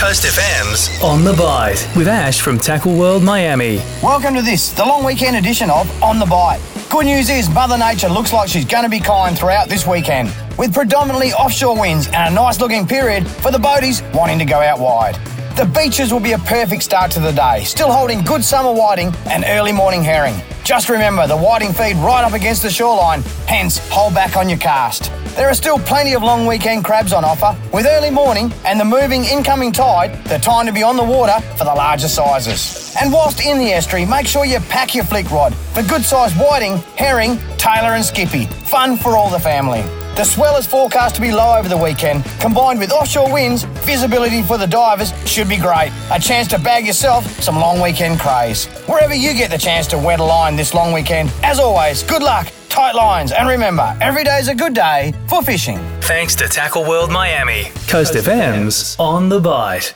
Coast FM's On The Bite with Ash from Tackle World Miami. Welcome to this, the long weekend edition of On The Bite. Good news is Mother Nature looks like she's going to be kind throughout this weekend, with predominantly offshore winds and a nice looking period for the boaties wanting to go out wide. The beaches will be a perfect start to the day, still holding good summer whiting and early morning herring. Just remember, the whiting feed right up against the shoreline, hence hold back on your cast. There are still plenty of long weekend crabs on offer, with early morning and the moving incoming tide, the time to be on the water for the larger sizes. And whilst in the estuary, make sure you pack your flick rod for good sized whiting, herring, Taylor and Skippy. Fun for all the family. The swell is forecast to be low over the weekend. Combined with offshore winds, visibility for the divers should be great. A chance to bag yourself some long weekend craze. Wherever you get the chance to wet a line this long weekend, as always, good luck, tight lines, and remember, every day's a good day for fishing. Thanks to Tackle World Miami. Coast FM's On The Bite.